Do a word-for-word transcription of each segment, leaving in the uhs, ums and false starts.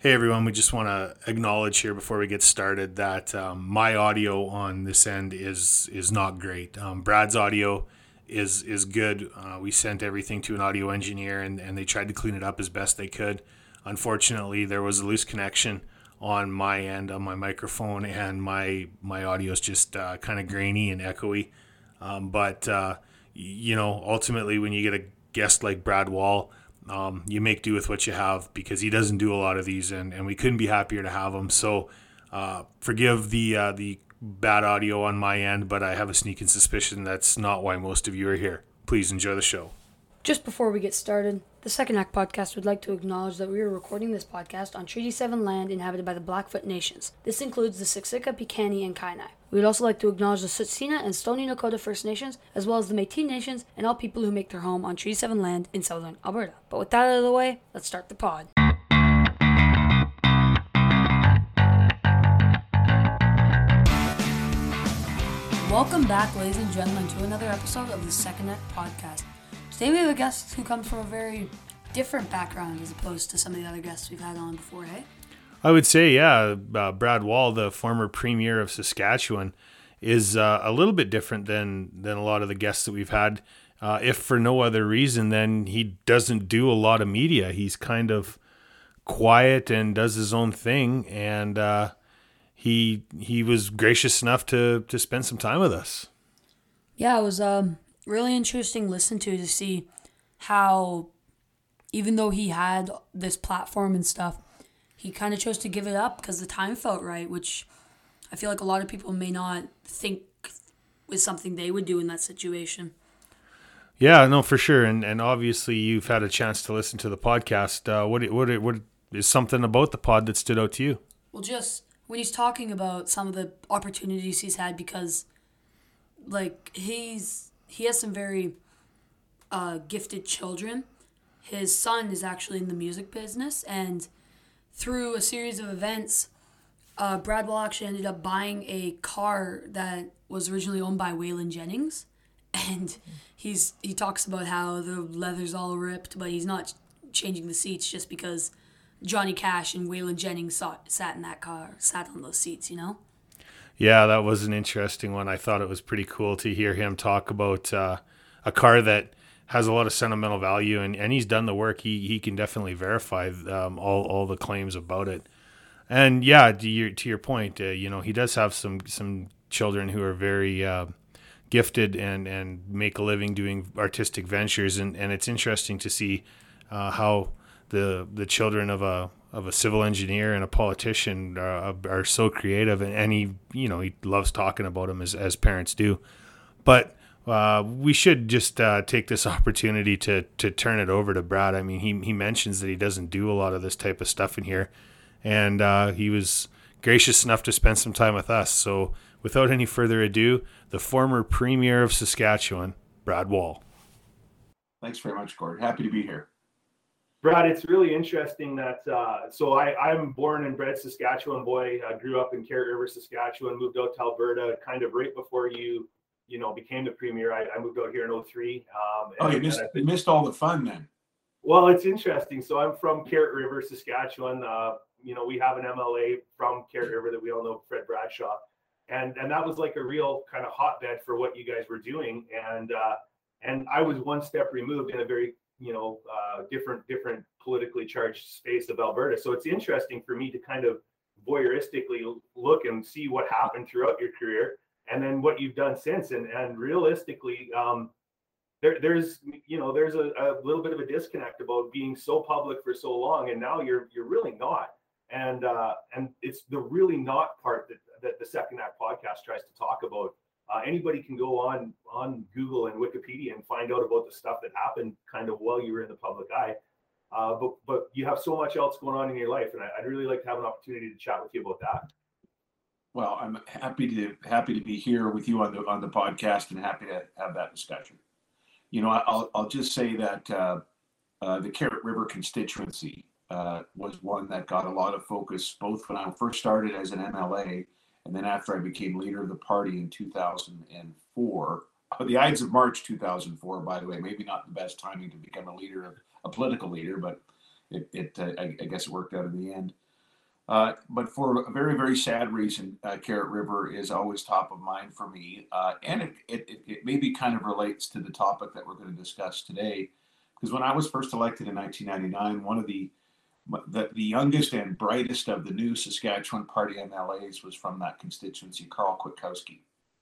Hey everyone, we just want to acknowledge here before we get started that um, my audio on this end is is not great. Um, Brad's audio is is good. Uh, we sent everything to an audio engineer and, and they tried to clean it up as best they could. Unfortunately, there was a loose connection on my end, on my microphone, and my, my audio is just uh, kind of grainy and echoey. Um, but, uh, you know, ultimately when you get a guest like Brad Wall, Um, you make do with what you have because he doesn't do a lot of these, and, and we couldn't be happier to have him. So uh, forgive the uh, the bad audio on my end, but I have a sneaking suspicion that's not why most of you are here. Please enjoy the show. Just before we get started, the Second Act Podcast would like to acknowledge that we are recording this podcast on Treaty seven land inhabited by the Blackfoot Nations. This includes the Siksika, Piikani, and Kainai. We would also like to acknowledge the Tsuut'ina and Stony Nakoda First Nations, as well as the Métis Nations and all people who make their home on Treaty seven land in southern Alberta. But with that out of the way, let's start the pod. Welcome back, ladies and gentlemen, to another episode of the Second Act Podcast. Today we have a guest who comes from a very different background as opposed to some of the other guests we've had on before, hey? I would say, yeah, uh, Brad Wall, the former premier of Saskatchewan, is uh, a little bit different than, than a lot of the guests that we've had, uh, if for no other reason than he doesn't do a lot of media. He's kind of quiet and does his own thing, and uh, he he was gracious enough to, to spend some time with us. Yeah, it was... Um... really interesting listen to to see how, even though he had this platform and stuff, he kind of chose to give it up because the time felt right, which I feel like a lot of people may not think is something they would do in that situation. Yeah, no, for sure. And and obviously you've had a chance to listen to the podcast. Uh, what, what, what is something about the pod that stood out to you? Well, just when he's talking about some of the opportunities he's had, because like he's... He has some very uh, gifted children. His son is actually in the music business, and through a series of events, uh, Brad Wall actually ended up buying a car that was originally owned by Waylon Jennings, and he's he talks about how the leather's all ripped, but he's not changing the seats just because Johnny Cash and Waylon Jennings sat, sat in that car, sat on those seats, you know? Yeah, that was an interesting one. I thought it was pretty cool to hear him talk about uh, a car that has a lot of sentimental value, and, and he's done the work. He he can definitely verify um, all all the claims about it. And yeah, to your to your point, uh, you know, he does have some some children who are very uh, gifted and and make a living doing artistic ventures, and, and it's interesting to see uh, how the the children of a of a civil engineer and a politician uh, are so creative, and, and he, you know, he loves talking about them as, as parents do. But uh, we should just uh, take this opportunity to to turn it over to Brad. I mean, he he mentions that he doesn't do a lot of this type of stuff in here, and uh, he was gracious enough to spend some time with us. So without any further ado, the former premier of Saskatchewan, Brad Wall. Thanks very much, Gord. Happy to be here. Brad, it's really interesting that, uh, so I, I'm born and bred Saskatchewan boy. I grew up in Carrot River, Saskatchewan, moved out to Alberta kind of right before you, you know, became the premier. I, I moved out here in oh three. Um, oh, you missed, been, missed all the fun then. Well, it's interesting. So I'm from Carrot River, Saskatchewan. Uh, you know, we have an M L A from Carrot River that we all know, Fred Bradshaw. And, and that was like a real kind of hotbed for what you guys were doing. And, uh, and I was one step removed in a very you know, uh, different, different politically charged space of Alberta. So it's interesting for me to kind of voyeuristically look and see what happened throughout your career and then what you've done since. And, and realistically, um, there, there's, you know, there's a, a little bit of a disconnect about being so public for so long, and now you're, you're really not. And, uh, and it's the really not part that, that the Second Act Podcast tries to talk about. Uh, anybody can go on on Google and Wikipedia and find out about the stuff that happened kind of while you were in the public eye. Uh, but but you have so much else going on in your life, and I, I'd really like to have an opportunity to chat with you about that. Well, I'm happy to happy to be here with you on the on the podcast, and happy to have that discussion. You know, I'll I'll just say that uh, uh, the Carrot River constituency uh, was one that got a lot of focus, both when I first started as an M L A. And then after I became leader of the party in two thousand four, the Ides of March two thousand four, by the way, maybe not the best timing to become a leader, a political leader, but it, it uh, I, I guess it worked out in the end. Uh, but for a very, very sad reason, uh, Carrot River is always top of mind for me. Uh, and it, it, it maybe kind of relates to the topic that we're going to discuss today. Because when I was first elected in nineteen ninety-nine, one of the, the the youngest and brightest of the new Saskatchewan Party M L As was from that constituency, Carl Kwiatkowski.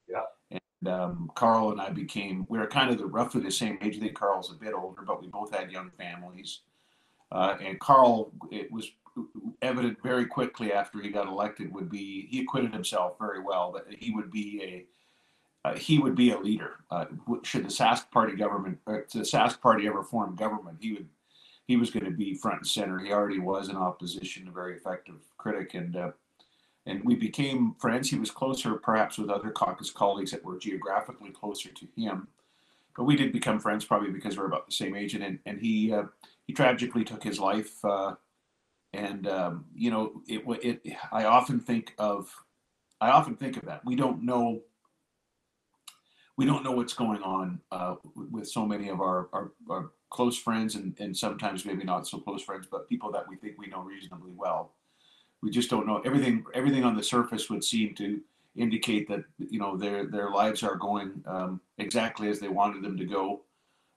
Yeah. And um, Carl and I became, we were kind of the, roughly the same age. I think Carl's a bit older, but we both had young families. Uh, and Carl, it was evident very quickly after he got elected, would be, he acquitted himself very well, that he would be a, Uh, he would be a leader. Uh, should the Sask Party government, or the Sask Party ever form government, he would, he was going to be front and center. He already was in opposition, a very effective critic, and uh, and we became friends. He was closer, perhaps, with other caucus colleagues that were geographically closer to him, but we did become friends, probably because we're about the same age. And and he uh, he tragically took his life. Uh, and um, you know, it it. I often think of, I often think of that. We don't know. We don't know what's going on uh, with so many of our, our, our close friends, and, and sometimes maybe not so close friends, but people that we think we know reasonably well. We just don't know. Everything everything on the surface would seem to indicate that, you know, their their lives are going um, exactly as they wanted them to go,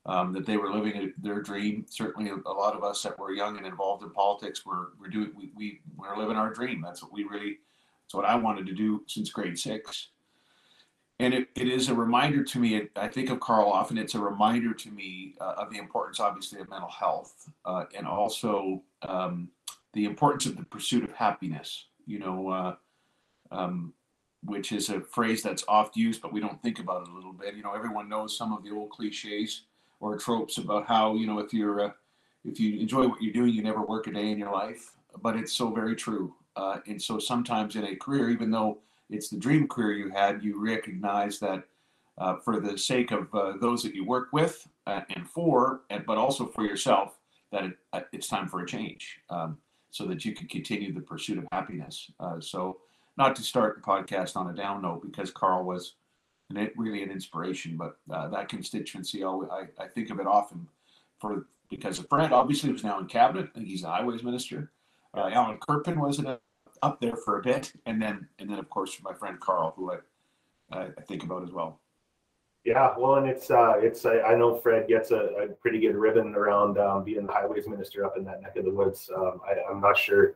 um, that they were living their dream. Certainly a lot of us that were young and involved in politics were, were, doing, we, we, were living our dream. That's what we really, that's what I wanted to do since grade six. And it, it is a reminder to me, I think of Carl often, it's a reminder to me uh, of the importance, obviously, of mental health, uh, and also um, the importance of the pursuit of happiness, you know, uh, um, which is a phrase that's oft used, but we don't think about it a little bit. You know, everyone knows some of the old cliches or tropes about how, you know, if you're, uh, if you enjoy what you're doing, you never work a day in your life, but it's so very true. Uh, and so sometimes in a career, even though it's the dream career you had, you recognize that uh, for the sake of uh, those that you work with uh, and for, and, but also for yourself, that it, uh, it's time for a change um, so that you can continue the pursuit of happiness. Uh, so not to start the podcast on a down note, because Carl was an, really an inspiration, but uh, that constituency, always, I, I think of it often for because of Fred, obviously, who's now in cabinet, and he's the highways minister. Uh, Alan Kirpin was an up there for a bit, and then and then of course my friend Carl, who I uh, I think about as well. Yeah, well, and it's uh it's I, I know Fred gets a, a pretty good ribbon around um, being the highways minister up in that neck of the woods. Um, I, I'm not sure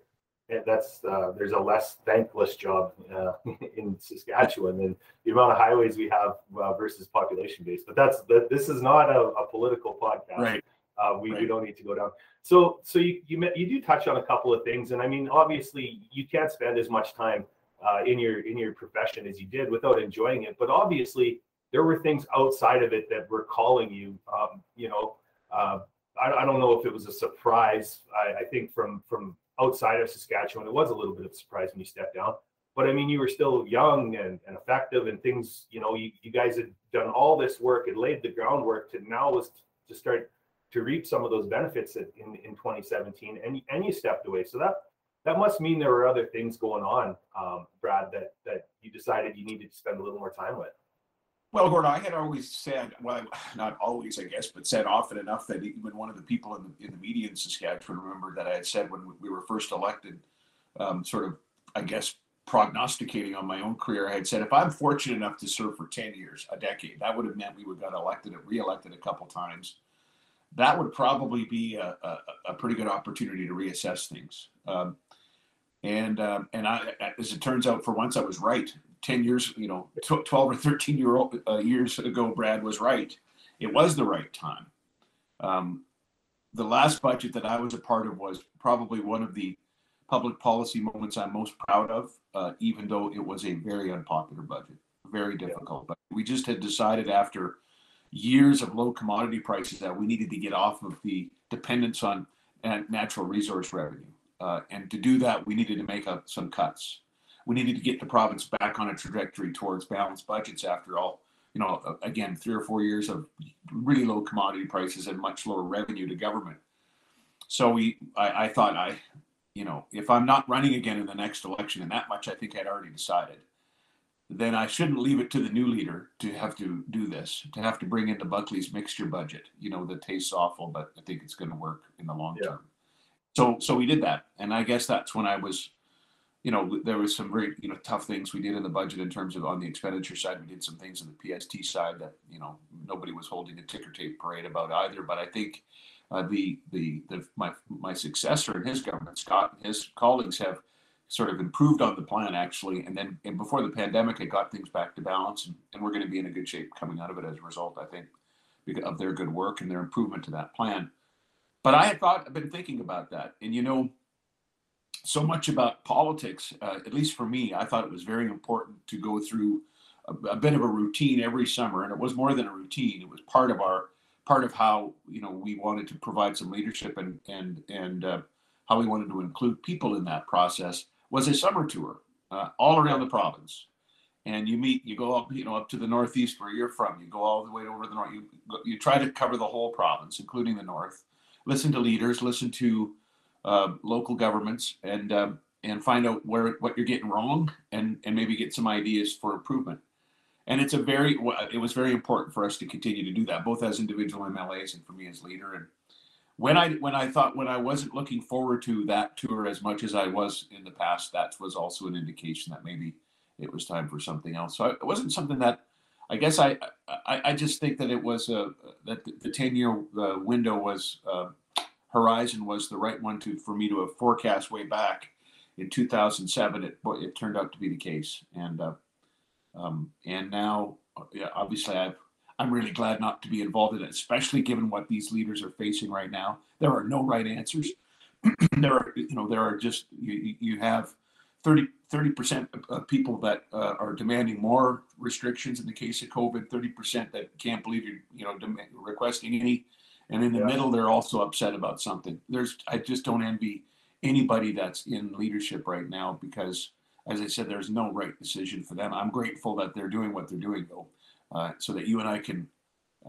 that's uh, there's a less thankless job uh, in Saskatchewan than the amount of highways we have uh, versus population base. But that's that, this is not a, a political podcast. Right. Uh, we, right. we don't need to go down. So, so you, you you do touch on a couple of things, and I mean, obviously, you can't spend as much time uh, in your in your profession as you did without enjoying it. But obviously, there were things outside of it that were calling you. Um, you know, uh, I, I don't know if it was a surprise. I, I think from from outside of Saskatchewan, it was a little bit of a surprise when you stepped down. But I mean, you were still young and, and effective, and things. You know, you, you guys had done all this work and laid the groundwork to now was to start to reap some of those benefits in, in twenty seventeen, and, and you stepped away. So that that must mean there were other things going on, um, Brad, that, that you decided you needed to spend a little more time with. Well, Gord, I had always said, well, not always, I guess, but said often enough that even one of the people in the, in the media in Saskatchewan remembered that I had said when we were first elected, um, sort of, I guess, prognosticating on my own career, I had said, if I'm fortunate enough to serve for ten years, a decade, that would have meant we would have got elected and reelected a couple times. That would probably be a, a, a pretty good opportunity to reassess things. Um, and um, and I, as it turns out, for once I was right. ten years, you know, twelve or thirteen year old, uh, years ago, Brad was right. It was the right time. Um, the last budget that I was a part of was probably one of the public policy moments I'm most proud of, uh, even though it was a very unpopular budget, very difficult. But we just had decided after years of low commodity prices that we needed to get off of the dependence on natural resource revenue. Uh, and to do that, we needed to make up some cuts. We needed to get the province back on a trajectory towards balanced budgets after all, you know, again, three or four years of really low commodity prices and much lower revenue to government. So we, I, I thought I, you know, if I'm not running again in the next election, and that much I think I'd already decided, then I shouldn't leave it to the new leader to have to do this, to have to bring in the Buckley's mixture budget, you know, that tastes awful, but I think it's going to work in the long yeah. term. So so we did that. And I guess that's when I was you know, there was some very, you know, tough things we did in the budget in terms of on the expenditure side. We did some things on the P S T side that, you know, nobody was holding a ticker tape parade about either. But I think uh, the, the the my my successor in his government, Scott, and his colleagues have sort of improved on the plan, actually. And then and before the pandemic, it got things back to balance. And, and we're going to be in a good shape coming out of it as a result, I think, because of their good work and their improvement to that plan. But I had thought, I've been thinking about that. And, you know, so much about politics, uh, at least for me, I thought it was very important to go through a, a bit of a routine every summer. And it was more than a routine. It was part of our, part of how, you know, we wanted to provide some leadership and, and, and uh, how we wanted to include people in that process was a summer tour uh, all around the province. And you meet, you go up, you know, up to the northeast where you're from, you go all the way over the north, you, you try to cover the whole province, including the north, listen to leaders, listen to Uh, local governments, and um, and find out where what you're getting wrong, and and maybe get some ideas for improvement. And it's a very it was very important for us to continue to do that, both as individual M L As and for me as leader. And when I when I thought when I wasn't looking forward to that tour as much as I was in the past, that was also an indication that maybe it was time for something else. So it wasn't something that I guess I I, I just think that it was uh, that the ten year uh, window was. Uh, horizon was the right one to for me to have forecast way back in two thousand seven. It it turned out to be the case, and uh, um, and now yeah, obviously I've, I'm really glad not to be involved in it, especially given what these leaders are facing right now. There are no right answers. there are you know there are just you you have thirty percent of people that uh, are demanding more restrictions in the case of COVID, thirty percent that can't believe you're you know dem- requesting any. And in the yeah. middle, they're also upset about something. There's, I just don't envy anybody that's in leadership right now because, as I said, there's no right decision for them. I'm grateful that they're doing what they're doing, though, uh, so that you and I can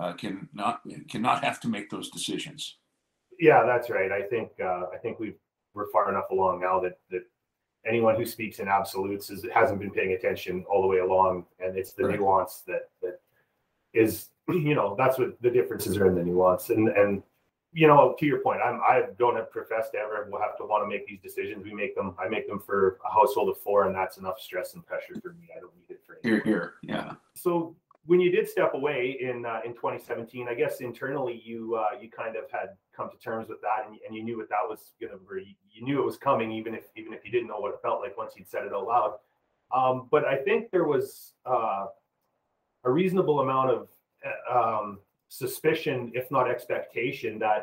uh, can not cannot have to make those decisions. Yeah, that's right. I think uh, I think we've, we're far enough along now that that anyone who speaks in absolutes is hasn't been paying attention all the way along, and it's the right. nuance that that is. You know, that's what the differences are in the nuance. And, and you know, to your point, I'm, I don't have professed to ever we'll have to want to make these decisions. We make them, I make them for a household of four, and that's enough stress and pressure for me. I don't need it for anyone. Here, here, yeah. So when you did step away in uh, in twenty seventeen, I guess internally you uh, you kind of had come to terms with that, and, and you knew what that was going to be. You knew it was coming, even if even if you didn't know what it felt like once you'd said it out loud. Um, but I think there was uh, a reasonable amount of Um, suspicion, if not expectation, that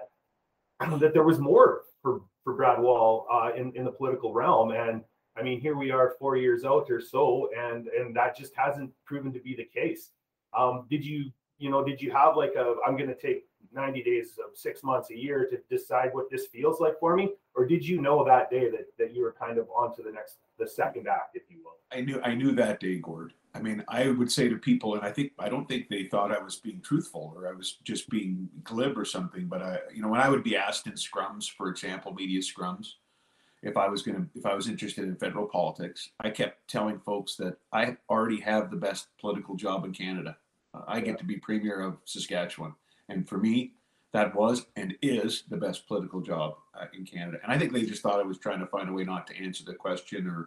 that there was more for, for Brad Wall uh, in in the political realm. And I mean, here we are four years out or so, and and that just hasn't proven to be the case. Um, did you you know did you have like a I'm going to take ninety days, of six months, a year to decide what this feels like for me, or did you know that day that that you were kind of on to the next the second act, if you will? I knew I knew that day, Gord. I mean, I would say to people, and I think I don't think they thought I was being truthful or I was just being glib or something. But I, you know, when I would be asked in scrums, for example, media scrums, if I was going to, if I was interested in federal politics, I kept telling folks that I already have the best political job in Canada. Uh, I yeah. get to be premier of Saskatchewan, and for me, that was and is the best political job uh, in Canada. And I think they just thought I was trying to find a way not to answer the question or.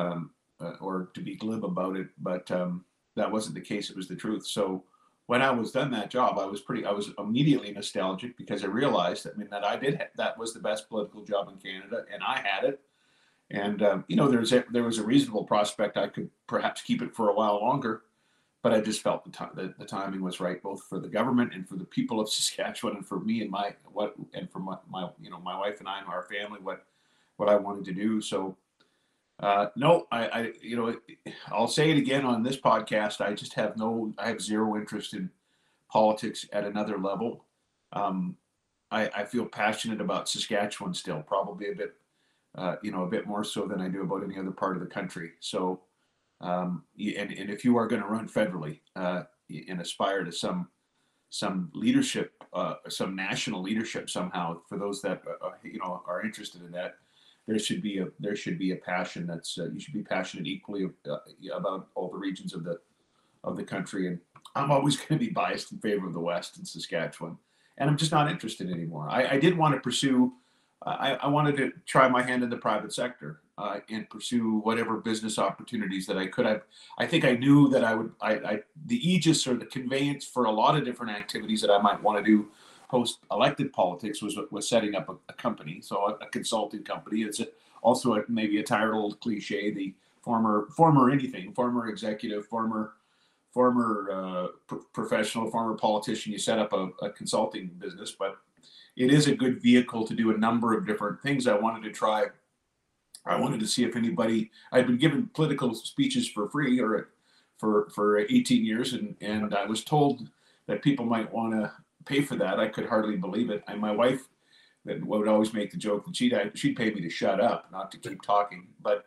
Um, Uh, or to be glib about it, but um, that wasn't the case. It was the truth. So when I was done that job, I was pretty, I was immediately nostalgic because I realized, I mean, that I did, ha- that was the best political job in Canada, and I had it. And, um, you know, there was, a, there was a reasonable prospect I could perhaps keep it for a while longer, but I just felt the time that the timing was right, both for the government and for the people of Saskatchewan and for me and my, what, and for my, my you know, my wife and I and our family, what, what I wanted to do. So, Uh, no, I, I, you know, I'll say it again on this podcast. I just have no, I have zero interest in politics at another level. Um, I, I feel passionate about Saskatchewan still, probably a bit, uh, you know, a bit more so than I do about any other part of the country. So, um, and, and if you are going to run federally uh, and aspire to some, some leadership, uh, some national leadership somehow, for those that, uh, you know, are interested in that, There should be a there should be a passion that's uh, you should be passionate equally uh, about all the regions of the of the country. And I'm always going to be biased in favor of the West and Saskatchewan, and I'm just not interested anymore. I, I did want to pursue I, I wanted to try my hand in the private sector uh, and pursue whatever business opportunities that I could. I, I think I knew that I would, I, I, the aegis or the conveyance for a lot of different activities that I might want to do post-elected politics was was setting up a, a company, so a, a consulting company. It's a, also a, maybe a tired old cliche, the former, former anything, former executive, former former uh, pro- professional, former politician, you set up a, a consulting business, but it is a good vehicle to do a number of different things. I wanted to try, I wanted to see if anybody, I'd been given political speeches for free or for for eighteen years, and, and I was told that people might want to pay for that. I could hardly believe it. And my wife that would always make the joke that she'd, she'd pay me to shut up, not to keep talking. But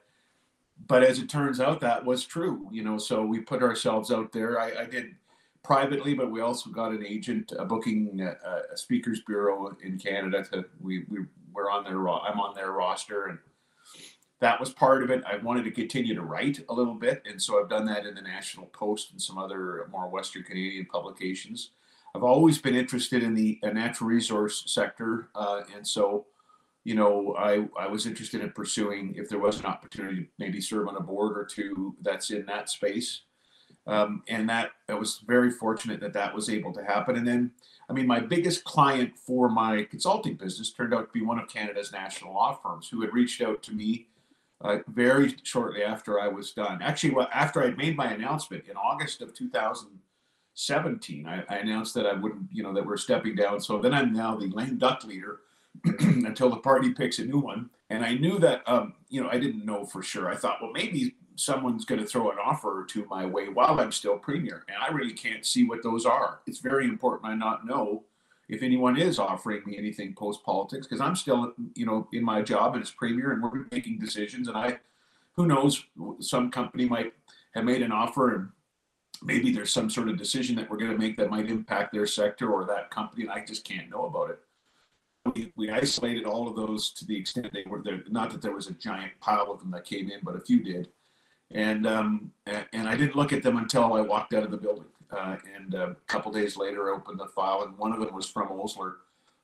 but as it turns out, that was true, you know, so we put ourselves out there. I, I did privately, but we also got an agent, a booking, a, a speakers bureau in Canada. To, we, we were on their, I'm on their roster, and that was part of it. I wanted to continue to write a little bit, and so I've done that in the National Post and some other more Western Canadian publications. I've always been interested in the natural resource sector, uh, and so, you know, I, I was interested in pursuing, if there was an opportunity to maybe serve on a board or two that's in that space. Um, and that I was very fortunate that that was able to happen. And then, I mean, my biggest client for my consulting business turned out to be one of Canada's national law firms, who had reached out to me uh, very shortly after I was done. Actually, well, after I'd made my announcement in August of two thousand seventeen, I, I announced that I wouldn't, you know, that we're stepping down. So then I'm now the lame duck leader until the party picks a new one. And I knew that, um, you know, I didn't know for sure. I thought, well, maybe someone's going to throw an offer or two my way while I'm still premier. And I really can't see what those are. It's very important I not know if anyone is offering me anything post-politics, because I'm still, you know, in my job and as premier, and we're making decisions. And I, who knows, some company might have made an offer, and maybe there's some sort of decision that we're going to make that might impact their sector or that company, and I just can't know about it. We, we isolated all of those to the extent they were there. Not that there was a giant pile of them that came in, but a few did. And um, and I didn't look at them until I walked out of the building. Uh, and a couple days later, I opened the file, and one of them was from Osler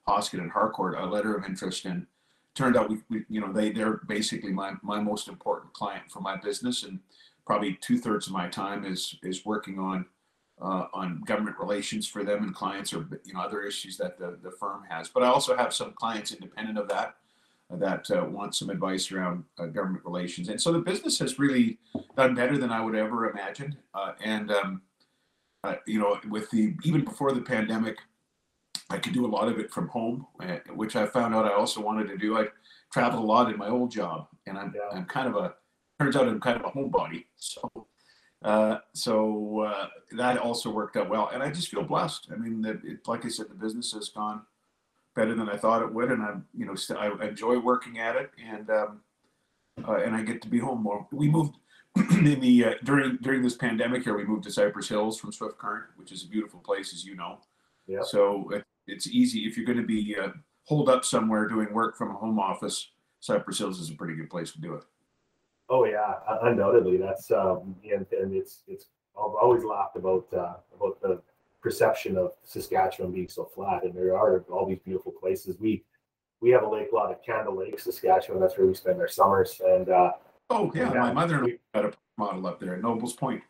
Hoskin and Harcourt, a letter of interest. And it turned out, we, we you know, they, they're basically my, my most important client for my business. And probably two thirds of my time is is working on uh, on government relations for them and clients, or, you know, other issues that the, the firm has. But I also have some clients independent of that, that uh, want some advice around uh, government relations. And so the business has really done better than I would ever imagine. Uh, and, um, uh, you know, with the, even before the pandemic, I could do a lot of it from home, uh, which I found out I also wanted to do. I traveled a lot in my old job, and I'm, yeah. I'm kind of a, turns out I'm kind of a homebody. So, uh, so uh, that also worked out well. And I just feel blessed. I mean, the, it, like I said, the business has gone better than I thought it would, and I'm, you know, st- I enjoy working at it, and um, uh, and I get to be home more. We moved in the uh, during during this pandemic here. We moved to Cypress Hills from Swift Current, which is a beautiful place, as you know. Yeah. So it, it's easy if you're going to be uh, holed up somewhere doing work from a home office. Cypress Hills is a pretty good place to do it. Oh yeah, undoubtedly. That's um, and and it's it's I've always laughed about uh, about the perception of Saskatchewan being so flat, and there are all these beautiful places. We we have a lake lot at Candle Lake, Saskatchewan. That's where we spend our summers. And uh, oh yeah, and my mother-in-law had a model up there at Nobles Point.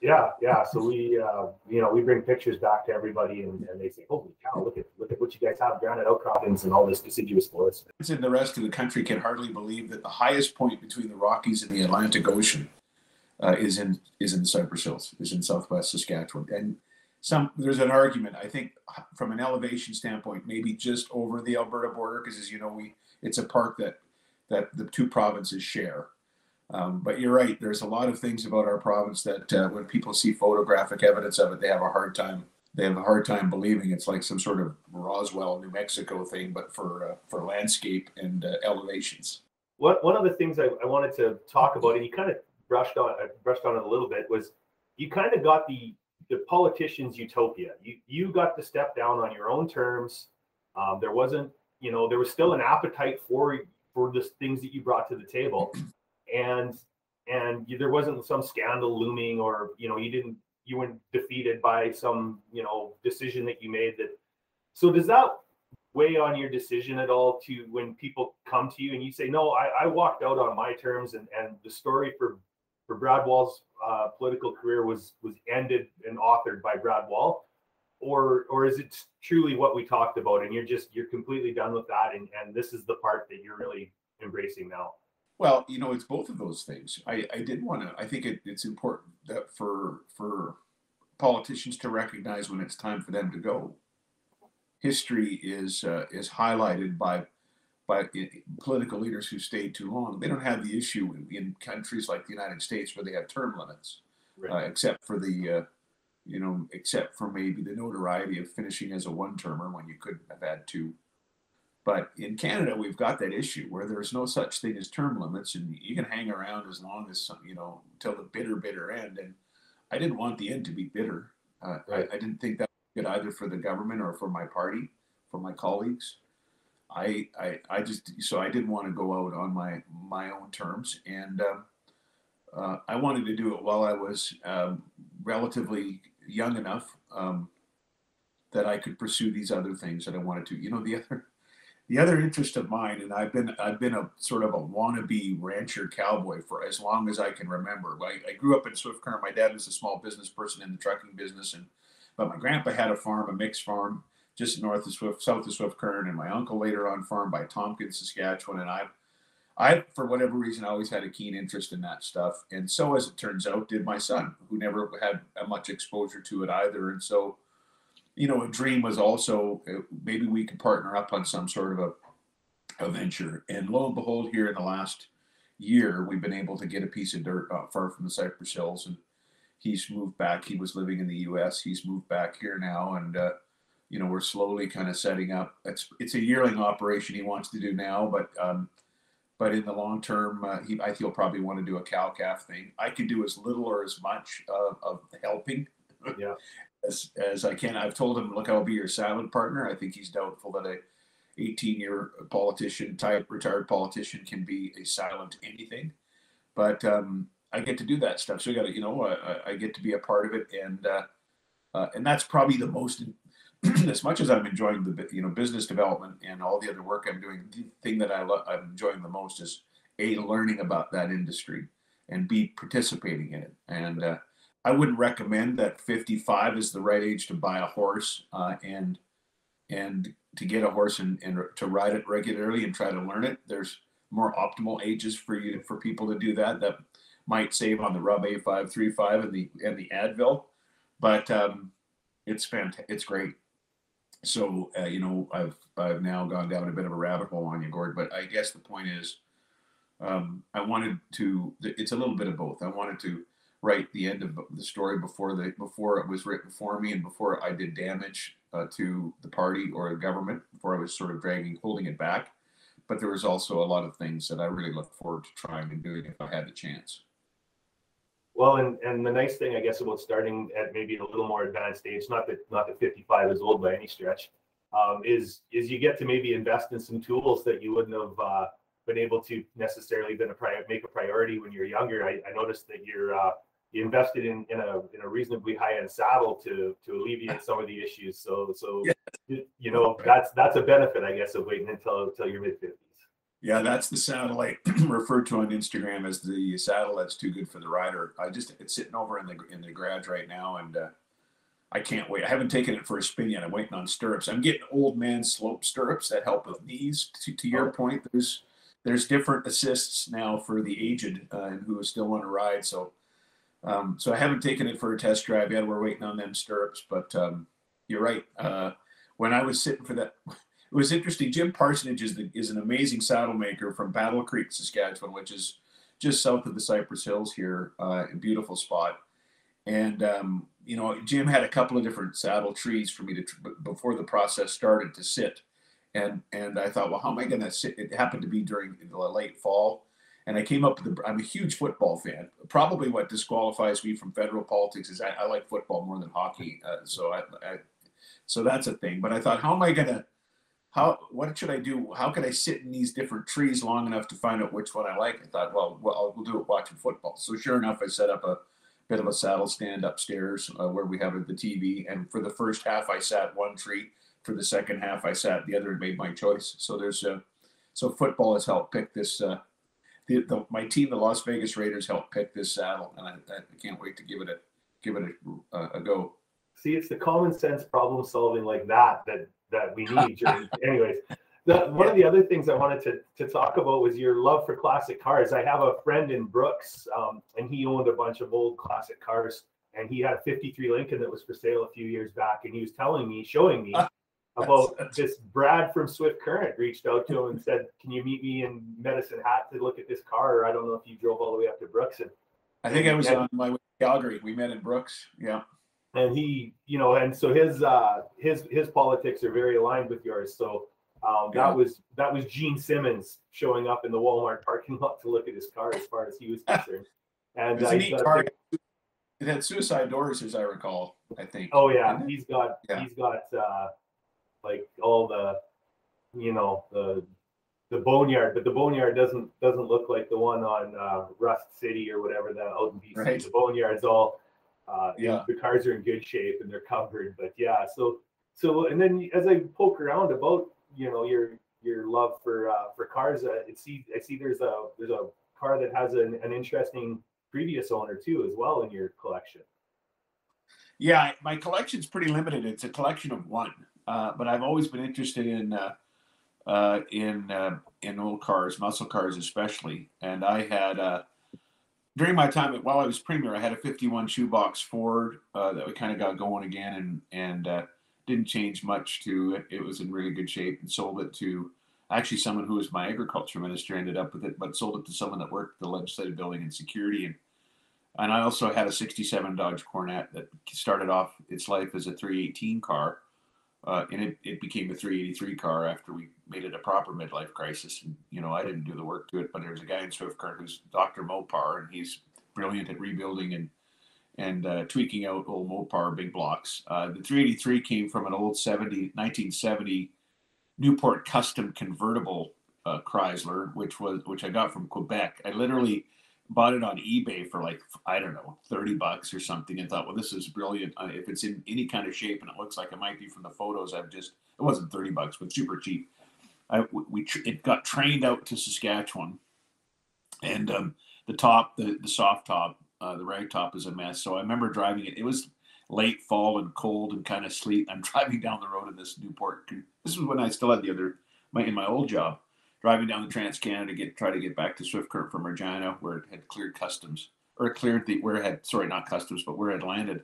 Yeah, yeah. So we uh, you know we bring pictures back to everybody, and, and they say, "Holy cow! Look at look at what you guys have: granite outcroppings and all this deciduous forest." And the rest of the country can hardly believe that the highest point between the Rockies and the Atlantic Ocean uh, is in is in the Cypress Hills, is in Southwest Saskatchewan, and Some, there's an argument, I think, from an elevation standpoint, maybe just over the Alberta border, because, as you know, we it's a park that, that the two provinces share. Um, but you're right, there's a lot of things about our province that uh, when people see photographic evidence of it, they have a hard time. They have a hard time believing it's like some sort of Roswell, New Mexico thing, but for uh, for landscape and uh, elevations. What one of the things I, I wanted to talk about, and you kind of brushed on, I brushed on it a little bit, was you kind of got the. the politician's utopia. You you got to step down on your own terms. Um, there wasn't, you know, there was still an appetite for for the things that you brought to the table, and and you, there wasn't some scandal looming, or you know, you didn't you weren't defeated by some you know decision that you made. That so does that weigh on your decision at all to when people come to you and you say, no, I, I walked out on my terms, and, and the story for, for Brad Wall's uh, political career was, was ended and authored by Brad Wall? Or, or is it truly what we talked about and you're just, you're completely done with that, and, and this is the part that you're really embracing now? Well, you know, it's both of those things. I, I did want to, I think it, it's important that for, for politicians to recognize when it's time for them to go. History is uh, is highlighted by by political leaders who stayed too long. They don't have the issue in, in countries like the United States where they have term limits, right. uh, except for the uh, you know except for maybe the notoriety of finishing as a one-termer when you couldn't have had two. But in Canada, we've got that issue where there's no such thing as term limits, and you can hang around as long as some, you know till the bitter bitter end. And I didn't want the end to be bitter. Uh, right. I, I didn't think that. Either for the government or for my party, for my colleagues. I I, I just, so I didn't want to go out on my, my own terms. And um, uh, I wanted to do it while I was um, relatively young enough um, that I could pursue these other things that I wanted to. You know, the other the other interest of mine, and I've been, I've been a sort of a wannabe rancher cowboy for as long as I can remember. I, I grew up in Swift Current. My dad was a small business person in the trucking business, and but my grandpa had a farm, a mixed farm, just north of Swift, south of Swift Current, and my uncle later on farmed by Tompkins, Saskatchewan. And I, I, for whatever reason, always had a keen interest in that stuff. And so, as it turns out, did my son, who never had much exposure to it either. And so, you know, a dream was also, maybe we could partner up on some sort of a, a venture. And lo and behold, here in the last year, we've been able to get a piece of dirt not far from the Cypress Hills, and he's moved back. He was living in the U S. He's moved back here now. And, uh, you know, we're slowly kind of setting up. It's, it's a yearling operation he wants to do now. But um, but in the long term, uh, he, I think he'll probably want to do a cow-calf thing. I can do as little or as much uh, of helping yeah. as, as I can. I've told him, look, I'll be your silent partner. I think he's doubtful that a eighteen-year politician type, retired politician can be a silent anything. But um I get to do that stuff. So I got to, you know, I, I get to be a part of it. And, uh, uh, and that's probably the most, as much as I'm enjoying the, you know, business development and all the other work I'm doing, the thing that I lo- I'm enjoying the most is A, learning about that industry, and B, participating in it. And, uh, I wouldn't recommend that fifty-five is the right age to buy a horse, uh, and, and to get a horse and, and to ride it regularly and try to learn it. There's more optimal ages for you, for people to do that. That might save on the Rub A five thirty-five and the and the Advil, but um, it's fantastic. It's great. So uh, you know, I've I've now gone down a bit of a rabbit hole on you, Gord. But I guess the point is, um, I wanted to. It's a little bit of both. I wanted to write the end of the story before the before it was written for me, and before I did damage uh, to the party or the government. Before I was sort of dragging, holding it back. But there was also a lot of things that I really look forward to trying and doing if I had the chance. Well, and, and the nice thing, I guess, about starting at maybe a little more advanced age, not that not that fifty-five is old by any stretch, um, is is you get to maybe invest in some tools that you wouldn't have uh, been able to necessarily been a pri- make a priority when you're younger. I, I noticed that you're uh, you invested in, in a in a reasonably high-end saddle to to alleviate some of the issues. So so yes. you know that's that's a benefit, I guess, of waiting until until your mid fifties. Yeah, that's the saddle I referred to on Instagram as the saddle that's too good for the rider. I just it's sitting over in the in the garage right now, and uh, I can't wait. I haven't taken it for a spin yet. I'm waiting on stirrups. I'm getting old man slope stirrups that help with knees. To, to your point, there's there's different assists now for the aged uh, and who still want to ride. So, um, so I haven't taken it for a test drive yet. We're waiting on them stirrups. But um, you're right. Uh, when I was sitting for that. It was interesting. Jim Parsonage is, the, is an amazing saddle maker from Battle Creek, Saskatchewan, which is just south of the Cypress Hills here, uh, a beautiful spot. And, um, you know, Jim had a couple of different saddle trees for me to, before the process started, to sit. And and I thought, well, how am I going to sit? It happened to be during the late fall. And I came up with, the, I'm a huge football fan. Probably what disqualifies me from federal politics is I, I like football more than hockey. Uh, so I, I so that's a thing. But I thought, how am I going to, How, what should I do? How could I sit in these different trees long enough to find out which one I like? I thought, well, well we'll do it watching football. So sure enough, I set up a bit of a saddle stand upstairs uh, where we have the T V. And for the first half, I sat one tree. for the second half, I sat the other and made my choice. So there's a, so football has helped pick this. Uh, the, the, my team, the Las Vegas Raiders, helped pick this saddle, and I, I can't wait to give it a give it a, uh, a go. See, it's the common sense problem solving like that that that we need. During, anyways, the, one yeah. of the other things I wanted to to talk about was your love for classic cars. I have a friend in Brooks, um, and he owned a bunch of old classic cars, and he had a fifty-three Lincoln that was for sale a few years back, and he was telling me, showing me. Uh, About this, Brad from Swift Current reached out to him and said, "Can you meet me in Medicine Hat to look at this car?" Or I don't know if you drove all the way up to Brooks. And I think I was on my way to Calgary. We met in Brooks. Yeah. And he, you know, and so his uh, his his politics are very aligned with yours. So um, that yeah. was that was Gene Simmons showing up in the Walmart parking lot to look at his car, as far as he was concerned. And uh, he it had suicide doors, as I recall. I think. Oh yeah, he's got yeah. he's got. Uh, like all the, you know, the the boneyard, but the boneyard doesn't doesn't look like the one on uh, Rust City or whatever that out in B C. Right. The boneyard's all, uh, yeah. The cars are in good shape and they're covered, but yeah. So so and then as I poke around about, you know, your your love for uh, for cars, uh, I see I see there's a there's a car that has an, an interesting previous owner too as well in your collection. Yeah, my collection's pretty limited. It's a collection of one. Uh, but I've always been interested in uh, uh, in uh, in old cars, muscle cars especially. And I had uh, during my time while I was premier, I had a fifty-one shoebox Ford uh, that we kind of got going again, and and uh, didn't change much to it. It was in really good shape, and sold it to actually someone who was my agriculture minister. Ended up with it, but sold it to someone that worked the legislative building and security. And and I also had a sixty-seven Dodge Corvette that started off its life as a three eighteen car. Uh, and it, it became a three eighty-three car after we made it a proper midlife crisis. And, you know, I didn't do the work to it, but there was a guy in Swift Current who's Doctor Mopar, and he's brilliant at rebuilding and and uh, tweaking out old Mopar big blocks. Uh, the three eighty-three came from an old nineteen seventy Newport Custom convertible uh, Chrysler, which was which I got from Quebec. I literally bought it on eBay for like, I don't know, thirty bucks or something, and thought, well, this is brilliant. Uh, if it's in any kind of shape and it looks like it might be from the photos, I've just, it wasn't thirty bucks, but super cheap. I, we, it got trained out to Saskatchewan, and um, the top, the, the soft top, uh, the rag top is a mess. So I remember driving it. It was late fall and cold and kind of sleet. I'm driving down the road in this Newport. This was when I still had the other, my, in my old job. Driving down the Trans Canada, get try to get back to Swift Current from Regina, where it had cleared customs, or cleared the where it had sorry not customs, but where it landed.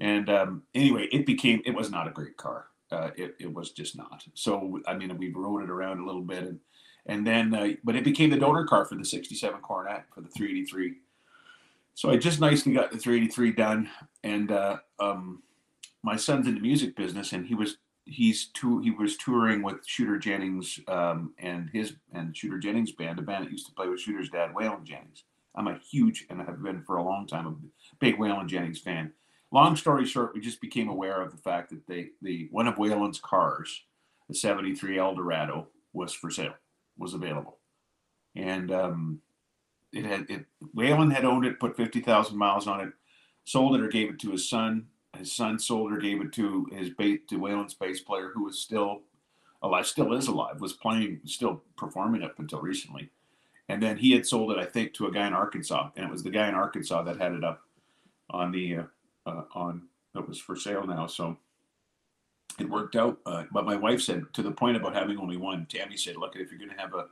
And um, anyway, it became it was not a great car. Uh, it it was just not. So I mean, we rode it around a little bit, and and then uh, but it became the donor car for the sixty-seven Corvette for the three eighty-three. So I just nicely got the three eighty-three done, and uh, um, my son's in the music business, and he was. He's too. He was touring with Shooter Jennings um, and his and Shooter Jennings band, a band that used to play with Shooter's dad, Waylon Jennings. I'm a huge and have been for a long time a big Waylon Jennings fan. Long story short, we just became aware of the fact that they the one of Waylon's cars, the seventy-three Eldorado, was for sale, was available, and um, it had it. Waylon had owned it, put fifty thousand miles on it, sold it or gave it to his son. His son sold or gave it to his base, to Waylon's bass player, who was still alive, still is alive, was playing, still performing up until recently. And then he had sold it, I think, to a guy in Arkansas, and it was the guy in Arkansas that had it up on the uh, uh, on that was for sale now. So it worked out. Uh, but my wife said, to the point about having only one, Tammy said, "Look, if you're going to have a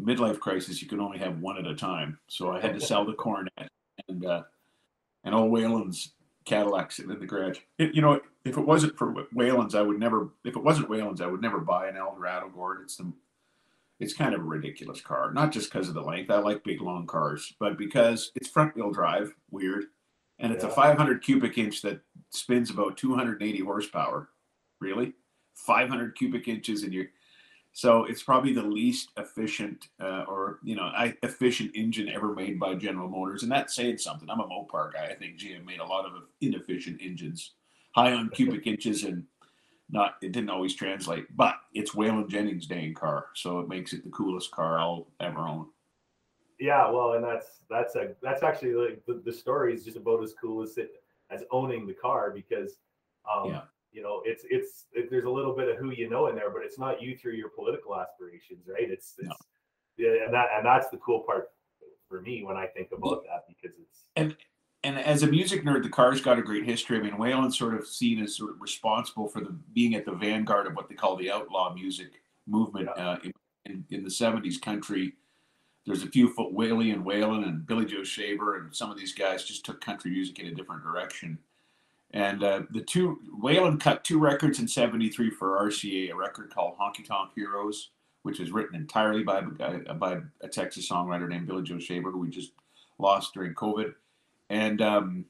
midlife crisis, you can only have one at a time." So I had to sell the Corvette and uh, and old Waylon's Cadillac sitting in the garage. It, you know, if it wasn't for Waylon's, I would never. If it wasn't Waylon's, I would never buy an Eldorado, Gord. It's the, it's kind of a ridiculous car. Not just because of the length. I like big, long cars, but because it's front-wheel drive, weird, and it's yeah. a five hundred cubic inch that spins about two hundred eighty horsepower. Really, five hundred cubic inches in your. So it's probably the least efficient, uh, or you know, I, efficient engine ever made by General Motors, and that's saying something. I'm a Mopar guy. I think G M made a lot of inefficient engines, high on cubic inches, and not it didn't always translate. But it's Waylon Jennings' dang car, so it makes it the coolest car I'll ever own. Yeah, well, and that's that's a that's actually like the, the story is just about as cool as it, as owning the car because. Um, yeah. you know, it's it's it, there's a little bit of who you know in there, but it's not you through your political aspirations, right? It's, it's no. yeah, and that and that's the cool part for me when I think about that, because it's and and as a music nerd, the Cars got a great history. I mean, Waylon's sort of seen as sort of responsible for the being at the vanguard of what they call the outlaw music movement yeah. uh, in in the seventies country. There's a few foot Whaley and Waylon and Billy Joe Shaver, and some of these guys just took country music in a different direction. And uh, the two Waylon cut two records in seventy-three for R C A, a record called Honky Tonk Heroes, which is written entirely by a guy, by a Texas songwriter named Billy Joe Shaver, who we just lost during COVID, and um,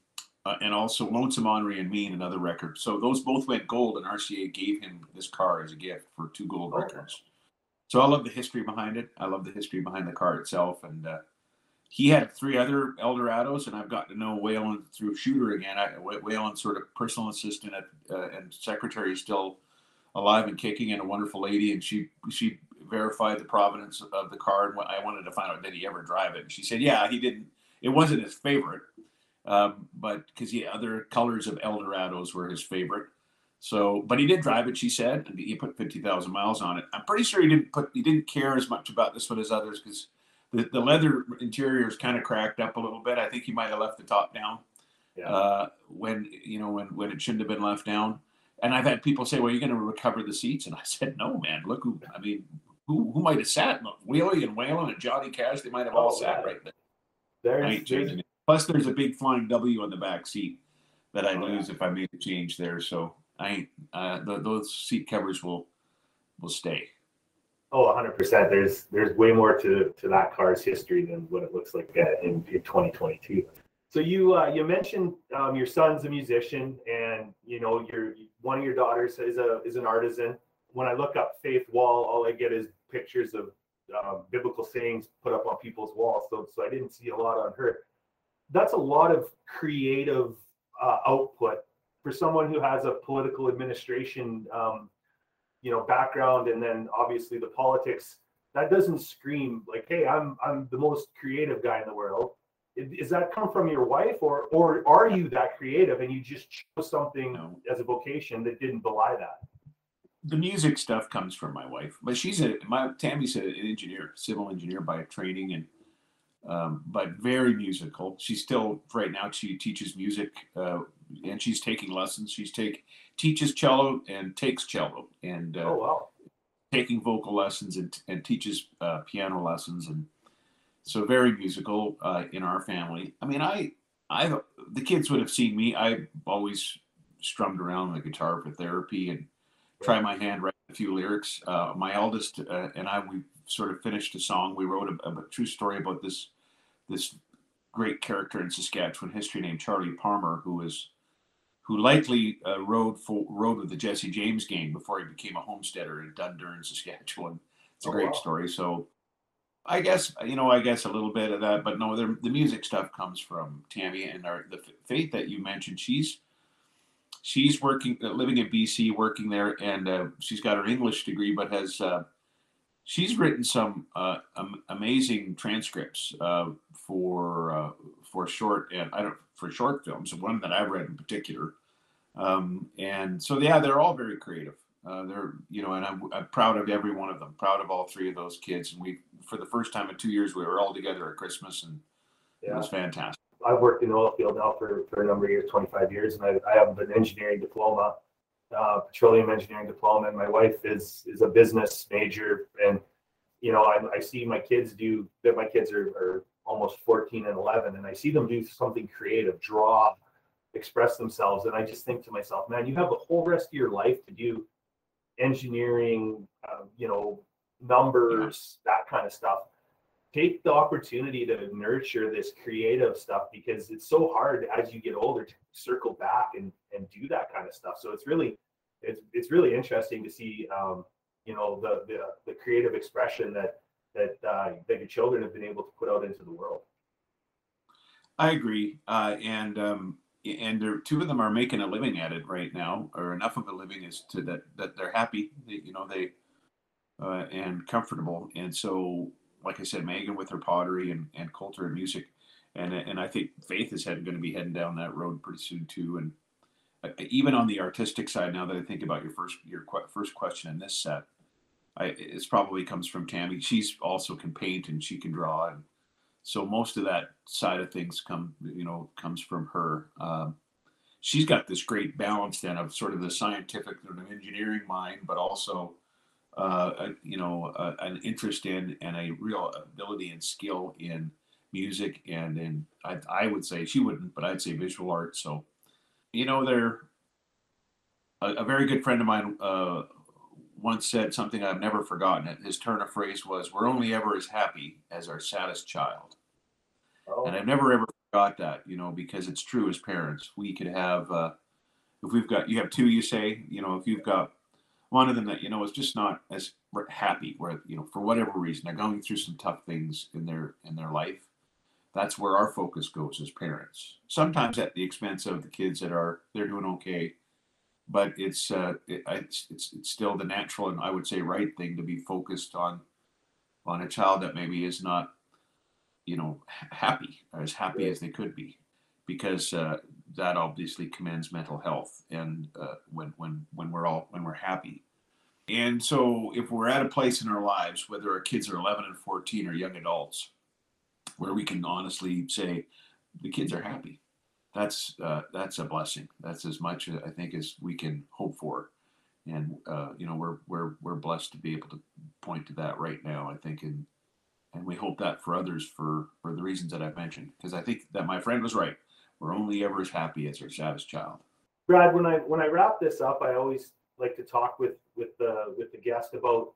uh, and also Lonesome Henri and Mean, another record. So those both went gold, and R C A gave him this car as a gift for two gold oh. records. So I love the history behind it. I love the history behind the car itself. And uh, he had three other Eldorados, and I've gotten to know Waylon through Shooter again. I, Waylon's sort of personal assistant at, uh, and secretary is still alive and kicking, and a wonderful lady. And she she verified the provenance of the car. And I wanted to find out, did he ever drive it? And she said, yeah, he didn't. It wasn't his favorite, um, but because he other colors of Eldorados were his favorite. So, but he did drive it, she said, and he put fifty thousand miles on it. I'm pretty sure he didn't put, he didn't care as much about this one as others, because the, the leather interior is kind of cracked up a little bit. I think he might have left the top down yeah. uh, when, you know, when, when it shouldn't have been left down. And I've had people say, well, you're going to recover the seats. And I said, no, man, look who, I mean, who, who might have sat? Wheelie and Waylon and Johnny Cash, they might have oh, all sat yeah. right there. There's, I ain't changing it. Plus, there's a big flying W on the back seat that I'd oh, lose yeah. if I made a change there. So. I uh, the, those seat covers will will stay. Oh, one hundred percent. There's there's way more to, to that car's history than what it looks like in, in twenty twenty-two. So you uh, you mentioned um, your son's a musician, and you know your one of your daughters is a is an artisan. When I look up Faith Wall, all I get is pictures of uh, biblical sayings put up on people's walls. So so I didn't see a lot on her. That's a lot of creative uh, output for someone who has a political administration, um, you know, background, and then obviously the politics, that doesn't scream like, hey, I'm I'm the most creative guy in the world. Is that come from your wife, or or are you that creative and you just chose something no. as a vocation that didn't belie that? The music stuff comes from my wife, but she's a my Tammy's an engineer, civil engineer by training, and um, but very musical. She's still right now she teaches music. Uh, And she's taking lessons. She's take teaches cello and takes cello, and uh, oh, wow. taking vocal lessons and and teaches uh, piano lessons, and so very musical uh, in our family. I mean, I I the kids would have seen me. I always strummed around the guitar for therapy and try my hand write a few lyrics. Uh, my eldest uh, and I we sort of finished a song. We wrote a, a true story about this this great character in Saskatchewan history named Charlie Palmer, who was. who likely uh, rode for, rode with the Jesse James gang before he became a homesteader in Dundurn, Saskatchewan. It's a oh, great wow. story. So I guess, you know, I guess a little bit of that, but no, the music stuff comes from Tammy and our, the Faith that you mentioned. She's, she's working, uh, living in B C, working there, and uh, she's got her English degree, but has, uh, she's written some uh, um, amazing transcripts uh, for, uh, for short and I don't, for short films, one that I've read in particular. Um, and so, yeah, they're all very creative. Uh, they're, you know, and I'm, I'm proud of every one of them, proud of all three of those kids. And we, for the first time in two years, we were all together at Christmas, and yeah. it was fantastic. I've worked in the oil field now for, for a number of years, twenty-five years, and I, I have an engineering diploma, uh, petroleum engineering diploma. And my wife is, is a business major. And, you know, I, I see my kids do that. My kids are, are almost fourteen and eleven. And I see them do something creative, draw, express themselves, and I just think to myself, man, you have the whole rest of your life to do engineering, uh, you know, numbers, yeah. that kind of stuff. Take the opportunity to nurture this creative stuff, because it's so hard as you get older to circle back and and do that kind of stuff. So it's really it's it's really interesting to see um, you know the the the creative expression that that uh, that your children have been able to put out into the world. I agree, uh, and. Um... And there, two of them are making a living at it right now, or enough of a living is to that that they're happy, they, you know, they uh, and comfortable. And so, like I said, Megan with her pottery and, and Coulter and music, and and I think Faith is head, going to be heading down that road pretty soon too. And even on the artistic side, now that I think about your first your qu- first question in this set, I, it's probably comes from Tammy. She's also can paint and she can draw, and so most of that side of things come, you know, comes from her. Um, she's got this great balance then of sort of the scientific and engineering mind, but also, uh, a, you know, a, an interest in and a real ability and skill in music and in, I, I would say, she wouldn't, but I'd say visual art. So, you know, they're a, a very good friend of mine. Uh, once said something I've never forgotten. His turn of phrase was, "We're only ever as happy as our saddest child." Oh. And I've never ever forgot that, you know, because it's true as parents. We could have, uh, if we've got, you have two, you say, you know, if you've got one of them that, you know, is just not as happy, where, you know, for whatever reason, they're going through some tough things in their, in their life. That's where our focus goes as parents. Sometimes at the expense of the kids that are, they're doing okay. But it's, uh, it, it's it's it's still the natural and I would say right thing to be focused on on a child that maybe is not, you know, happy or as happy as they could be, because uh, that obviously commends mental health and uh, when when when we're all when we're happy. And so if we're at a place in our lives, whether our kids are eleven and fourteen or young adults, where we can honestly say the kids are happy, that's uh, that's a blessing. That's as much, I think, as we can hope for. And, uh, you know, we're we're we're blessed to be able to point to that right now, I think. And and we hope that for others for, for the reasons that I've mentioned, because I think that my friend was right. We're only ever as happy as our saddest child. Brad, when I when I wrap this up, I always like to talk with with the with the guest about,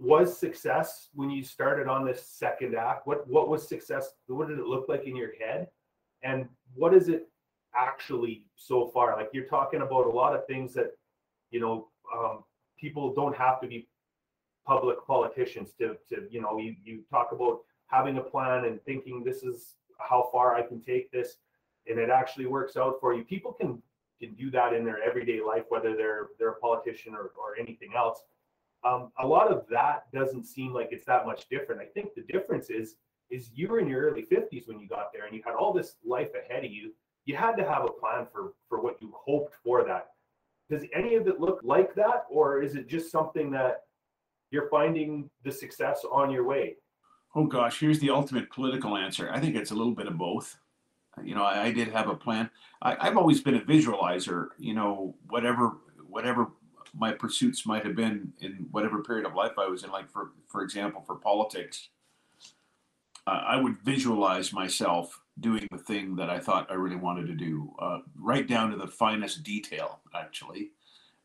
was success when you started on this second act? What what was success? What did it look like in your head? And what is it actually so far? Like, you're talking about a lot of things that, you know, um, people don't have to be public politicians to, to you know, you, you talk about having a plan and thinking this is how far I can take this, and it actually works out for you. People can, can do that in their everyday life, whether they're they're a politician or, or anything else. Um, a lot of that doesn't seem like it's that much different. I think the difference is, is you were in your early fifties when you got there, and you had all this life ahead of you. You had to have a plan for, for what you hoped for that. Does any of it look like that, or is it just something that you're finding the success on your way? Oh gosh, here's the ultimate political answer. I think it's a little bit of both. You know, I, I did have a plan. I, I've always been a visualizer, you know, whatever whatever my pursuits might have been in whatever period of life I was in, like for, for example, for politics. I would visualize myself doing the thing that I thought I really wanted to do, uh, right down to the finest detail, actually.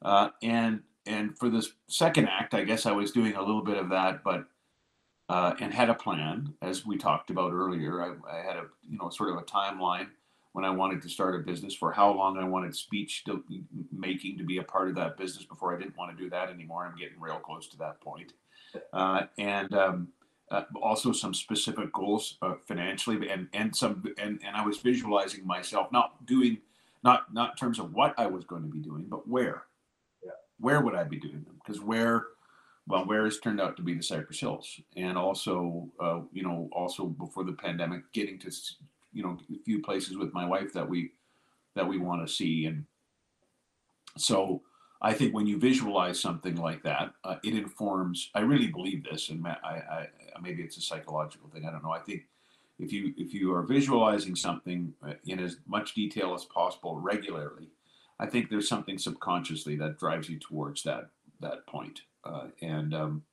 Uh, and and for this second act, I guess I was doing a little bit of that, but uh, and had a plan, as we talked about earlier. I, I had a you know sort of a timeline when I wanted to start a business, for how long I wanted speech to, making to be a part of that business before I didn't want to do that anymore. I'm getting real close to that point, uh, and. Um, Uh, also some specific goals uh, financially and, and some and, and I was visualizing myself not doing not not in terms of what I was going to be doing, but where. Yeah. Where would I be doing them? Because where well where has turned out to be the Cypress Hills, and also uh, you know also before the pandemic, getting to you know a few places with my wife that we that we want to see. And so I think when you visualize something like that, uh, it informs. I really believe this, and I, I, I, maybe it's a psychological thing. I don't know. I think if you if you are visualizing something in as much detail as possible regularly, I think there's something subconsciously that drives you towards that that point. Uh, and um,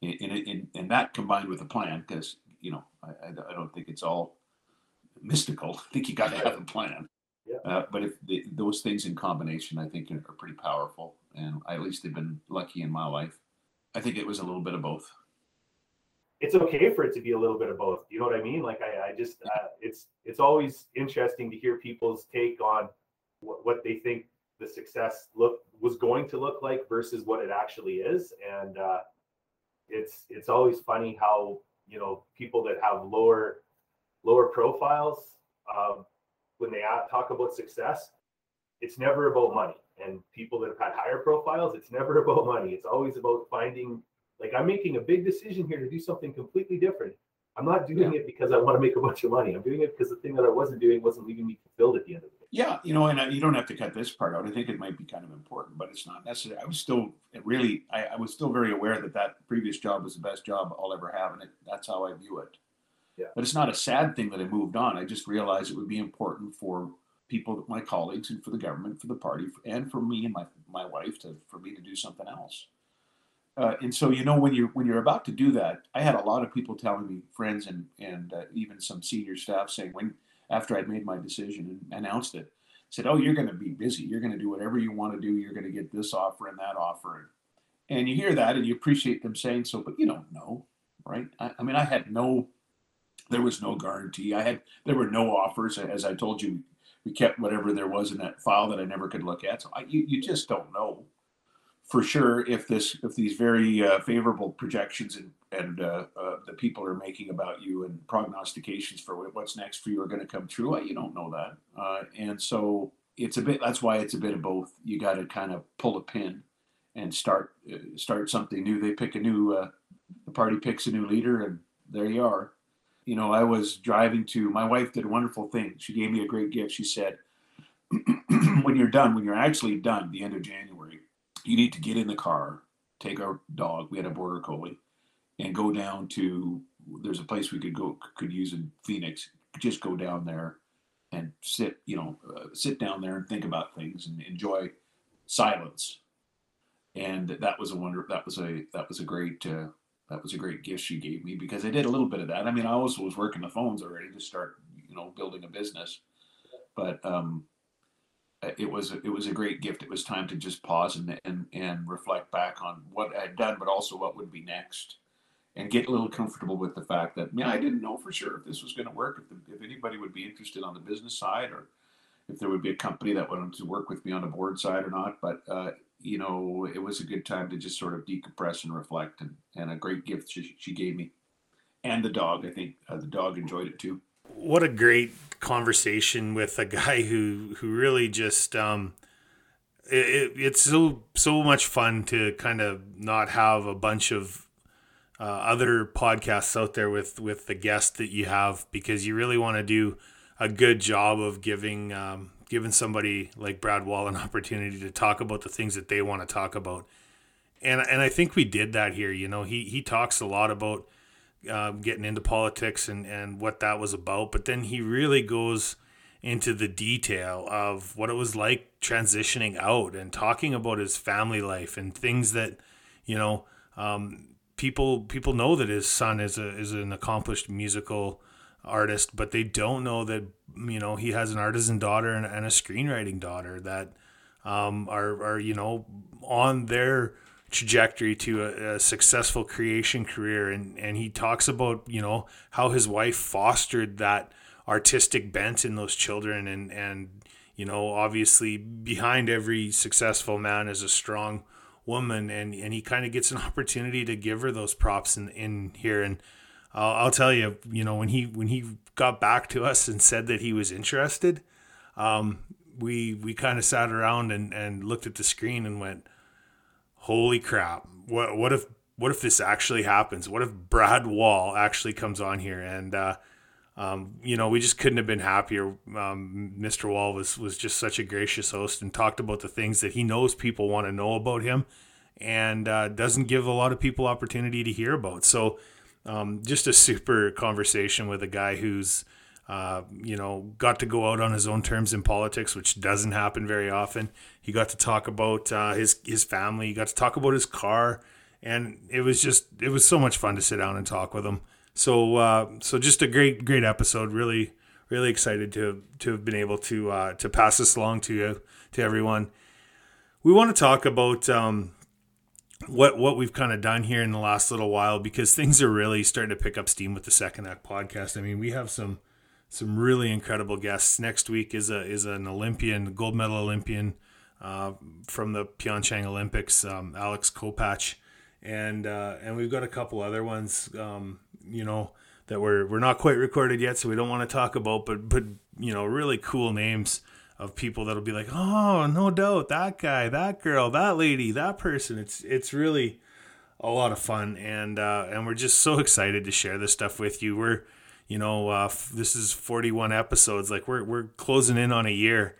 in, in, in that combined with a plan, because you know I, I don't think it's all mystical. I think you got to have a plan. Yeah. Uh, but if the, those things in combination, I think, are pretty powerful, and at least they've been lucky in my life. I think it was a little bit of both. It's okay for it to be a little bit of both. You know what I mean? Like I, I just, uh, it's it's always interesting to hear people's take on wh- what they think the success look was going to look like versus what it actually is, and uh, it's it's always funny how you know people that have lower lower profiles. Um, When they talk about success, it's never about money. And people that have had higher profiles, it's never about money. It's always about finding, like, I'm making a big decision here to do something completely different. I'm not doing yeah. it because I want to make a bunch of money. I'm doing it because the thing that I wasn't doing wasn't leaving me fulfilled at the end of the day. Yeah, you know, and I, you don't have to cut this part out. I think it might be kind of important, but it's not necessary. I was still really, I, I was still very aware that that previous job was the best job I'll ever have, and it, that's how I view it. Yeah. But it's not a sad thing that I moved on. I just realized it would be important for people, my colleagues, and for the government, for the party, and for me and my my wife, to for me to do something else. Uh, and so, you know, when you're when you're about to do that, I had a lot of people telling me, friends and and uh, even some senior staff, saying when. After I'd made my decision and announced it, said, oh, you're going to be busy. You're going to do whatever you want to do. You're going to get this offer and that offer. And you hear that and you appreciate them saying so, but you don't know, right? I, I mean, I had no, there was no guarantee. I had, there were no offers. As I told you, we kept whatever there was in that file that I never could look at. So I, you, you just don't know for sure if this, if these very uh, favorable projections and and uh, uh, the people are making about you and prognostications for what's next for you are going to come true. You don't know that. Uh, and so it's a bit, that's why it's a bit of both. You got to kind of pull a pin and start, uh, start something new. They pick a new, uh, the party picks a new leader, and there you are. You know, I was driving to, my wife did a wonderful thing. She gave me a great gift. She said, when you're done, when you're actually done, the end of January, you need to get in the car, take our dog. We had a border collie. And go down to, there's a place we could go, could use in Phoenix, just go down there and sit, you know, uh, sit down there and think about things and enjoy silence. And that was a wonder, that was a, that was a great, uh, that was a great gift she gave me, because I did a little bit of that. I mean, I also was working the phones already to start, you know, building a business, but um, it was, it was a great gift. It was time to just pause and, and, and reflect back on what I'd done, but also what would be next. And get a little comfortable with the fact that, man, I didn't know for sure if this was going to work, if, the, if anybody would be interested on the business side, or if there would be a company that wanted to work with me on the board side or not. But, uh, you know, it was a good time to just sort of decompress and reflect, and, and a great gift she, she gave me. And the dog, I think uh, the dog enjoyed it too. What a great conversation with a guy who, who really just, um, it, it's so, so much fun to kind of not have a bunch of, Uh, other podcasts out there with with the guest that you have, because you really want to do a good job of giving um, giving somebody like Brad Wall an opportunity to talk about the things that they want to talk about, and and I think we did that here. You know, he he talks a lot about uh, getting into politics and and what that was about, but then he really goes into the detail of what it was like transitioning out and talking about his family life and things that, you know. Um, People people know that his son is a is an accomplished musical artist, but they don't know that, you know, he has an artisan daughter and, and a screenwriting daughter that um, are are you know on their trajectory to a, a successful creation career, and and he talks about, you know, how his wife fostered that artistic bent in those children, and and you know, obviously behind every successful man is a strong woman, and and he kind of gets an opportunity to give her those props in in here. And uh, I'll tell you, you know, when he when he got back to us and said that he was interested, um we we kind of sat around and and looked at the screen and went, holy crap, what what if what if this actually happens? What if Brad Wall actually comes on here? And uh um you know, we just couldn't have been happier. um Mister Wall was was just such a gracious host and talked about the things that he knows people want to know about him, and uh doesn't give a lot of people opportunity to hear about. So um just a super conversation with a guy who's uh you know got to go out on his own terms in politics, which doesn't happen very often. He got to talk about uh his his family, he got to talk about his car, and it was just it was so much fun to sit down and talk with him. So, uh, so just a great, great episode. Really, really excited to to have been able to uh, to pass this along to uh, to everyone. We want to talk about um, what what we've kind of done here in the last little while, because things are really starting to pick up steam with the Second Act podcast. I mean, we have some some really incredible guests. Next week is a is an Olympian, gold medal Olympian uh, from the Pyeongchang Olympics, um, Alex Kopach, and uh, and we've got a couple other ones. Um, you know, that we're, we're not quite recorded yet, so we don't want to talk about, but, but, you know, really cool names of people that'll be like, oh, no doubt, that guy, that girl, that lady, that person. It's, it's really a lot of fun. And, uh, and we're just so excited to share this stuff with you. We're, you know, uh, f- this is forty-one episodes. Like we're, we're closing in on a year,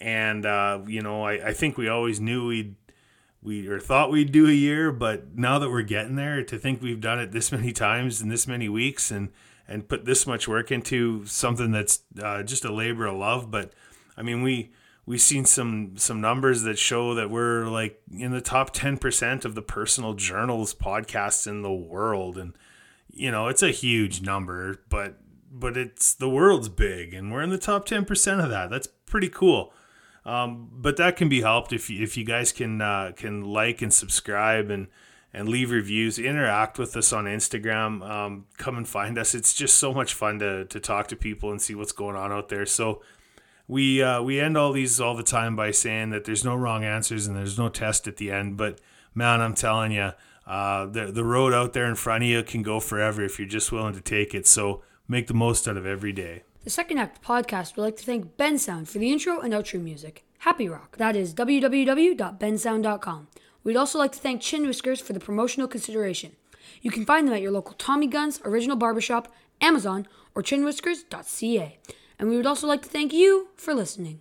And, uh, you know, I, I think we always knew we'd, we or thought we'd do a year, but now that we're getting there, to think we've done it this many times in this many weeks and, and put this much work into something that's uh, just a labor of love. But, I mean, we, we've seen some, some numbers that show that we're like in the top ten percent of the personal journals podcasts in the world. And, you know, it's a huge number, but, but it's the world's big and we're in the top ten percent of that. That's pretty cool. Um, but that can be helped if you, if you guys can, uh, can like and subscribe and, and leave reviews, interact with us on Instagram, um, come and find us. It's just so much fun to, to talk to people and see what's going on out there. So we, uh, we end all these all the time by saying that there's no wrong answers and there's no test at the end, but man, I'm telling you, uh, the, the road out there in front of you can go forever if you're just willing to take it. So make the most out of every day. The Second Act Podcast would like to thank Ben Sound for the intro and outro music. Happy Rock. That is w w w dot ben sound dot com. We'd also like to thank Chin Whiskers for the promotional consideration. You can find them at your local Tommy Guns, Original Barbershop, Amazon, or chin whiskers dot c a. And we would also like to thank you for listening.